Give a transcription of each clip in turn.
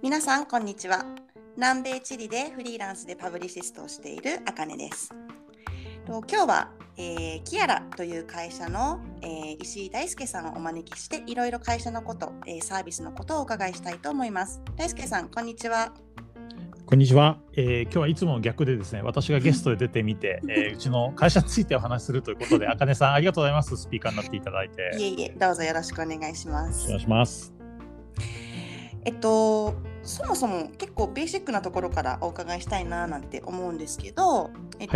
皆さんこんにちは。南米チリでフリーランスでパブリシストをしているあかねです。今日は、キアラという会社の、石井大輔さんをお招きしていろいろ会社のこと、サービスのことをお伺いしたいと思います。大輔さんこんにちは。こんにちは。今日はいつもの逆でですね、私がゲストで出てみて、うちの会社についてお話しするということで、あかねさんありがとうございます。スピーカーになっていただいて。いえいえ、どうぞよろしくお願いします。お願いします。そもそも結構ベーシックなところからお伺いしたいななんて思うんですけど、はい、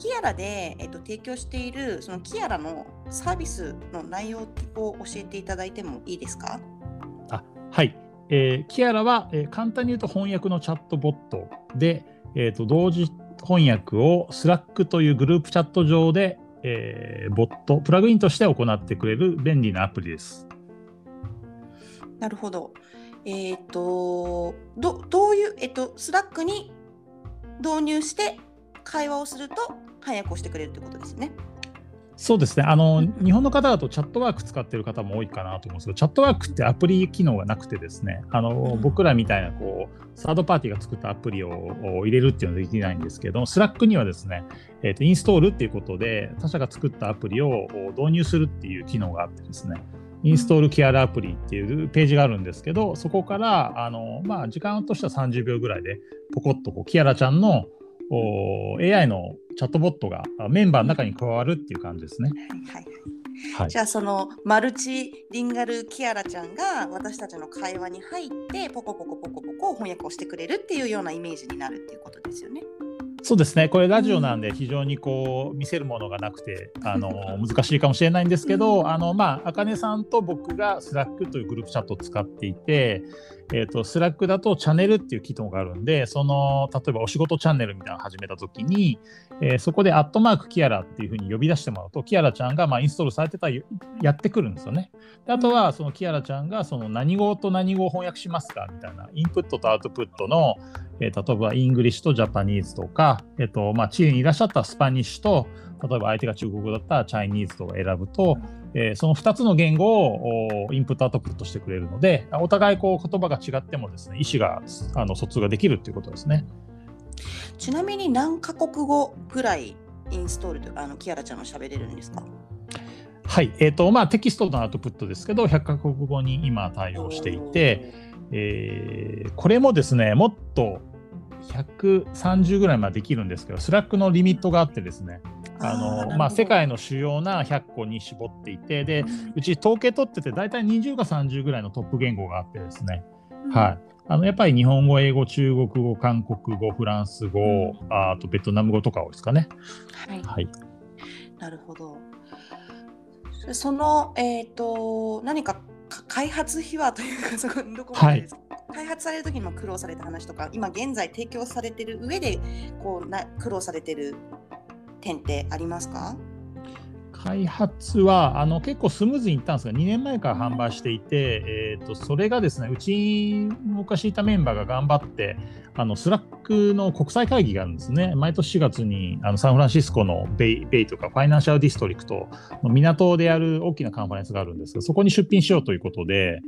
キアラで、提供しているそのキアラのサービスの内容を教えていただいてもいいですか？はい。キアラは、簡単に言うと翻訳のチャットボットで、同時翻訳を Slack というグループチャット上で、ボットプラグインとして行ってくれる便利なアプリです。なるほど。どういう、Slack に導入して会話をすると翻訳をしてくれるということですね。そうですね。日本の方だとチャットワーク使っている方も多いかなと思うんですけど、チャットワークってアプリ機能がなくてですね、僕らみたいなこうサードパーティーが作ったアプリを入れるっていうのはできないんですけど、Slack にはですね、インストールっていうことで他社が作ったアプリを導入するっていう機能があってですね、インストールキアラアプリっていうページがあるんですけど、そこから時間としては30秒ぐらいでポコッとこうキアラちゃんの AI のチャットボットがメンバーの中に加わるっていう感じですね。はいはいはい。じゃあそのマルチリンガルキアラちゃんが私たちの会話に入ってポコポコポコポコ翻訳をしてくれるっていうようなイメージになるっていうことですよね。そうですね。これラジオなんで非常にこう見せるものがなくて難しいかもしれないんですけど、あかねさんと僕が Slack というグループチャットを使っていて、Slack だとチャンネルっていう機能があるんで、その例えばお仕事チャンネルみたいなのを始めたときに、そこでアットマークキアラっていうふうに呼び出してもらうと、キアラちゃんがインストールされてたらやってくるんですよね。で、あとはそのキアラちゃんがその何語と何語を翻訳しますかみたいなインプットとアウトプットの、例えばイングリッシュとジャパニーズとか、チリにいらっしゃったスパニッシュと、例えば相手が中国語だったらチャイニーズとか選ぶと、その2つの言語をインプットアウトプットしてくれるので、お互いこう言葉が違ってもですね、意思が疎通ができるということですね。ちなみに何カ国語ぐらいインストールとキアラちゃんは喋れるんですか？はい、テキストのアウトプットですけど100カ国語に今対応していて、これもですね、もっと130ぐらいまでできるんですけど、Slack のリミットがあってですね、世界の主要な100個に絞っていて、でうち統計取ってて大体20か30ぐらいのトップ言語があってですね、はい、やっぱり日本語、英語、中国語、韓国語、フランス語、あとベトナム語とか多いですかね。はい、はい、なるほど。その、何か開発秘話というか、そこどこまでですか？はい、開発されるときに苦労された話とか、今現在提供されている上で苦労されている点ってありますか？開発は結構スムーズにいったんですが、2年前から販売していて、それがですね、うち昔いたメンバーが頑張ってSlack の国際会議があるんですね。毎年4月にサンフランシスコのベイとかファイナンシャルディストリクトの港でやる大きなカンファレンスがあるんですけど、そこに出品しようということで、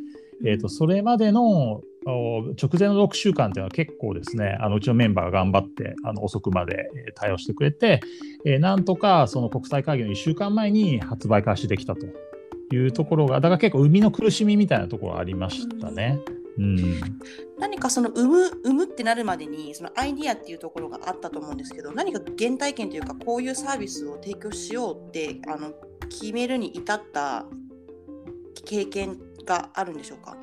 それまでの直前の6週間というのは結構ですね、うちのメンバーが頑張って遅くまで対応してくれて、なんとかその国際会議の1週間前に発売開始できたというところが、だから結構生みの苦しみみたいなところがありましたね。うん、何かその生むってなるまでにそのアイディアっていうところがあったと思うんですけど、何か原体験というか、こういうサービスを提供しようって決めるに至った経験があるんでしょうか？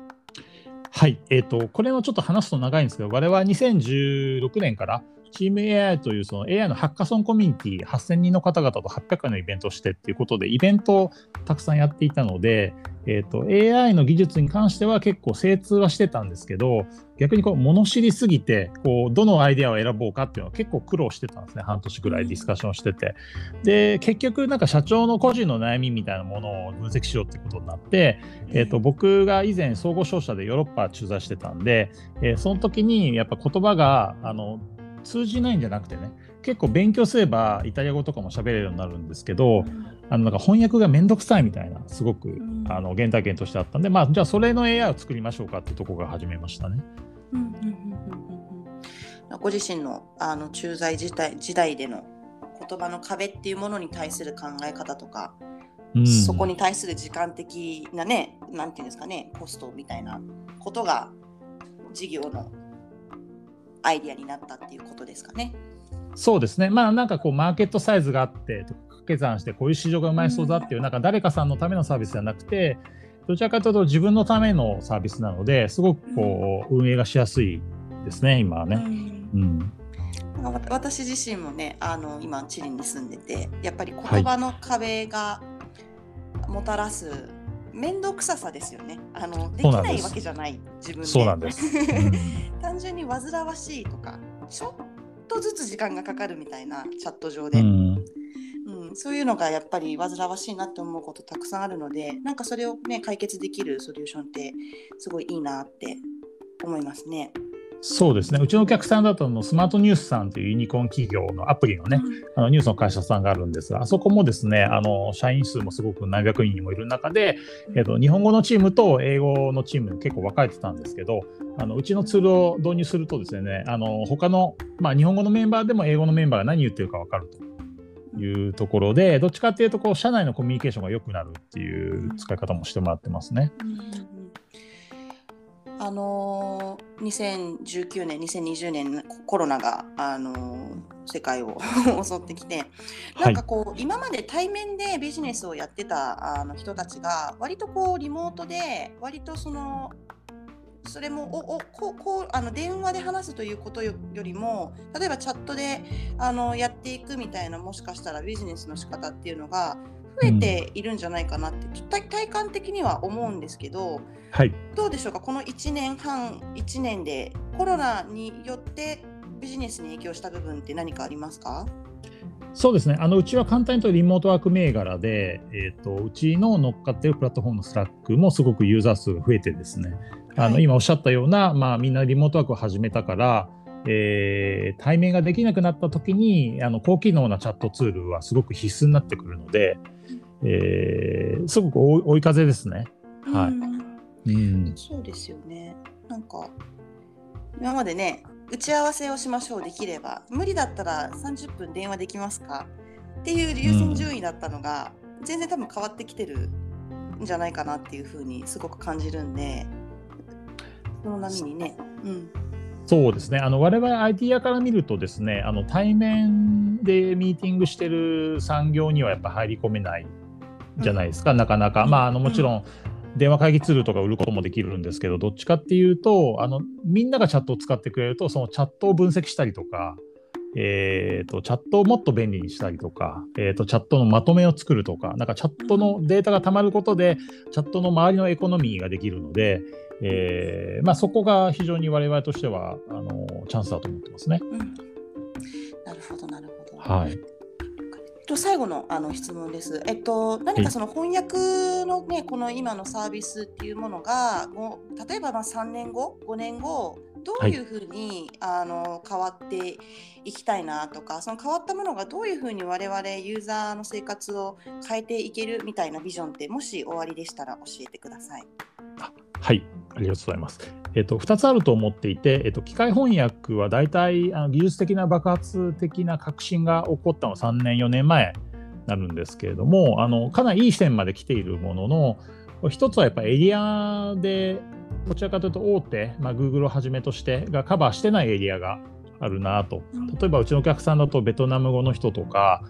はい、これもちょっと話すと長いんですけど、我々は2016年からチーム AI というその AI のハッカソンコミュニティ8000人の方々と800回のイベントをしてっていうことでイベントをたくさんやっていたので、AI の技術に関しては結構精通はしてたんですけど、逆にこう物知りすぎてどのアイデアを選ぼうかっていうのは結構苦労してたんですね。半年ぐらいディスカッションしてて、で結局なんか社長の個人の悩みみたいなものを分析しようってことになって、僕が以前総合商社でヨーロッパ駐在してたんで、その時にやっぱ言葉が通じないんじゃなくてね、結構勉強すればイタリア語とかも喋れるようになるんですけど、なんか翻訳がめんどくさいみたいな、すごく原体験としてあったんで、じゃあそれの AI を作りましょうかってとこが始めましたね。ご自身の、駐在時代での言葉の壁っていうものに対する考え方とか、うん、そこに対する時間的なね、なんていうんですかね、コストみたいなことが事業のアイディアになったっていうことですかね。そうですね、まあ、なんかこうマーケットサイズがあって掛け算してこういう市場が生まれそうだっていう、うん、なんか誰かさんのためのサービスじゃなくて、どちらかというと自分のためのサービスなので、すごくこう、うん、運営がしやすいですね今はね、うんうん、私自身もね、今チリに住んでて、やっぱり言葉の壁がもたらす、はい、面倒くささですよね。できないわけじゃない、自分で。そうなんです、うん、単純に煩わしいとか、ちょっとずつ時間がかかるみたいな、チャット上で、うんうん、そういうのがやっぱり煩わしいなって思うことたくさんあるので、なんかそれをね解決できるソリューションってすごいいいなって思いますね。そうですね、うちのお客さんだとスマートニュースさんというユニコーン企業のアプリのね、ニュースの会社さんがあるんですが、あそこもですね、社員数もすごく何百人もいる中で、日本語のチームと英語のチーム結構分かれてたんですけど、うちのツールを導入するとですね、他の、まあ、日本語のメンバーでも英語のメンバーが何言ってるか分かるというところで、どっちかっていうとこう社内のコミュニケーションが良くなるっていう使い方もしてもらってますね。2019年2020年コロナが、世界を襲ってきて、なんかこう、はい、今まで対面でビジネスをやってた人たちが割とこうリモートで、割とそれも電話で話すということよりも、例えばチャットでやっていくみたいな、もしかしたらビジネスの仕方っていうのが増えているんじゃないかなって、うん、体感的には思うんですけど、はい、どうでしょうか、この1年でコロナによってビジネスに影響した部分って何かありますか？そうですね、うちは簡単に言うとリモートワーク銘柄で、うちの乗っかっているプラットフォームの Slack もすごくユーザー数が増えてですね、はい、今おっしゃったような、まあ、みんなリモートワークを始めたから、対面ができなくなった時に高機能なチャットツールはすごく必須になってくるので、すごく追い風ですね。はい、うん、そうですよね。なんか今までね、打ち合わせをしましょう、できれば、無理だったら30分電話できますかっていう優先順位だったのが、うん、全然多分変わってきてるんじゃないかなっていうふうにすごく感じるんで、その波にね、うん、そうですね、我々 IT 屋から見るとですね、対面でミーティングしてる産業にはやっぱ入り込めないじゃないですか、うん、なかなか、まあ、もちろん、うん、電話会議ツールとか売ることもできるんですけど、どっちかっていうとみんながチャットを使ってくれると、そのチャットを分析したりとか、チャットをもっと便利にしたりとか、チャットのまとめを作るとか、なんかチャットのデータがたまることでチャットの周りのエコノミーができるので、まあ、そこが非常に我々としてはチャンスだと思ってますね、うん、なるほどなるほど、はい。最後の質問です。何かその翻訳のね、この今のサービスっていうものが、例えばまあ3年後、5年後、どういうふうに、はい、変わっていきたいなとか、その変わったものがどういうふうに我々ユーザーの生活を変えていけるみたいなビジョンって、もしおありでしたら教えてください。はい、ありがとうございます。2つあると思っていて、機械翻訳はだいたい技術的な爆発的な革新が起こったのは3年4年前になるんですけれども、かなりいい視点まで来ているものの、一つはやっぱりエリアでどちらかというと大手、まあ、Google をはじめとしてがカバーしてないエリアがあるなと。例えばうちのお客さんだとベトナム語の人とか、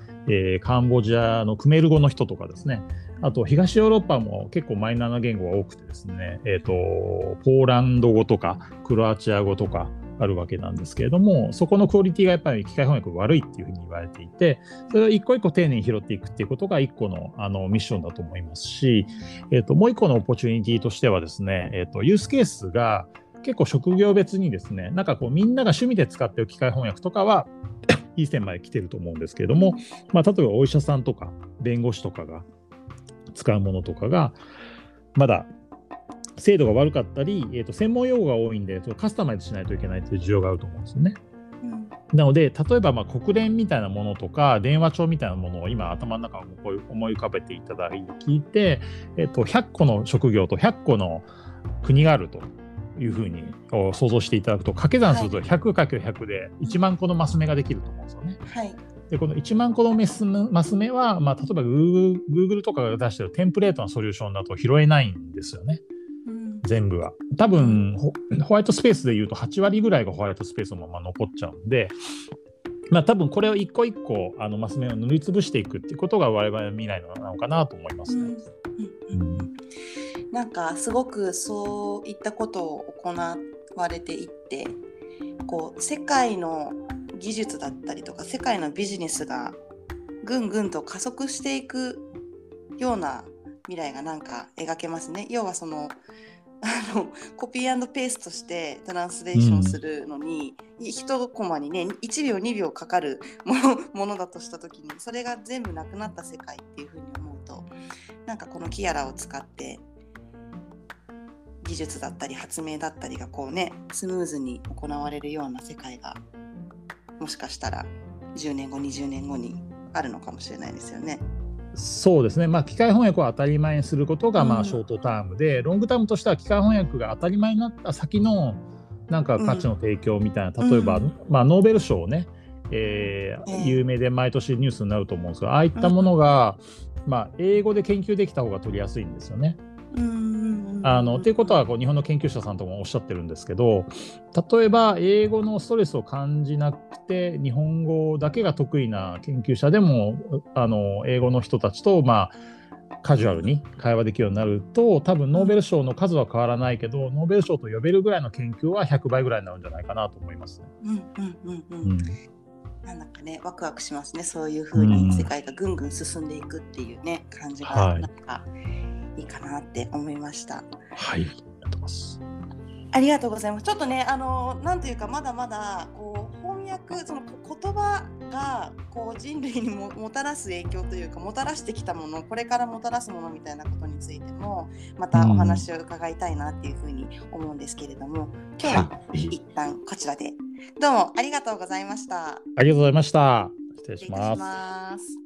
カンボジアのクメール語の人とかですね、あと東ヨーロッパも結構マイナーな言語が多くてですね、ポーランド語とかクロアチア語とかあるわけなんですけれども、そこのクオリティがやっぱり機械翻訳悪いっていうふうに言われていて、それを一個一個丁寧に拾っていくっていうことが一個のミッションだと思いますし、もう一個のオポチュニティとしてはですね、ユースケースが結構職業別にですね、なんかこうみんなが趣味で使っている機械翻訳とかは以前まで来てると思うんですけれども、まあ、例えばお医者さんとか弁護士とかが使うものとかがまだ精度が悪かったり、専門用語が多いんでカスタマイズしないといけないという需要があると思うんですよね、うん、なので例えばまあ国連みたいなものとか電話帳みたいなものを今頭の中をこう思い浮かべていただいて聞いて、100個の職業と100個の国があるというふうに想像していただくと、掛け算すると 100×100 で1万個のマス目ができると思うんですよね。はい、でこの1万個のマス目は、まあ、例えば Google とかが出してるテンプレートのソリューションだと拾えないんですよね。全部は多分ホワイトスペースでいうと8割ぐらいがホワイトスペースのまま残っちゃうんで、まあ、多分これを一個一個マス目を塗りつぶしていくっていうことが我々の未来なのかなと思いますね。うんうんうん、なんかすごくそういったことを行われていって、こう世界の技術だったりとか世界のビジネスがぐんぐんと加速していくような未来がなんか描けますね。要はそのコピー&ペーストしてトランスレーションするのに、うん、1コマにね1秒2秒かかるものだとした時に、それが全部なくなった世界っていうふうに思うと、なんかこのキアラを使って技術だったり発明だったりがこうねスムーズに行われるような世界がもしかしたら10年後20年後にあるのかもしれないですよね。そうですね、まあ、機械翻訳を当たり前にすることがまあショートタームで、ロングタームとしては機械翻訳が当たり前になった先のなんか価値の提供みたいな、例えば、まあ、ノーベル賞をね、有名で毎年ニュースになると思うんですが、ああいったものが、まあ、英語で研究できた方が取りやすいんですよね。っていうことはこう日本の研究者さんともおっしゃってるんですけど、例えば英語のストレスを感じなくて日本語だけが得意な研究者でも英語の人たちと、まあ、カジュアルに会話できるようになると、多分ノーベル賞の数は変わらないけどノーベル賞と呼べるぐらいの研究は100倍ぐらいになるんじゃないかなと思いますね。なんかねワクワクしますね。そういう風に世界がぐんぐん進んでいくっていうね、感じがなんか、いいかなって思いました。はい、ありがとうございます。ちょっとねなんというかまだまだこう翻訳その言葉がこう人類にもたらす影響というかもたらしてきたもの、これからもたらすものみたいなことについてもまたお話を伺いたいなっていうふうに思うんですけれども、今日は一旦こちらで、どうもありがとうございました。ありがとうございました。失礼します。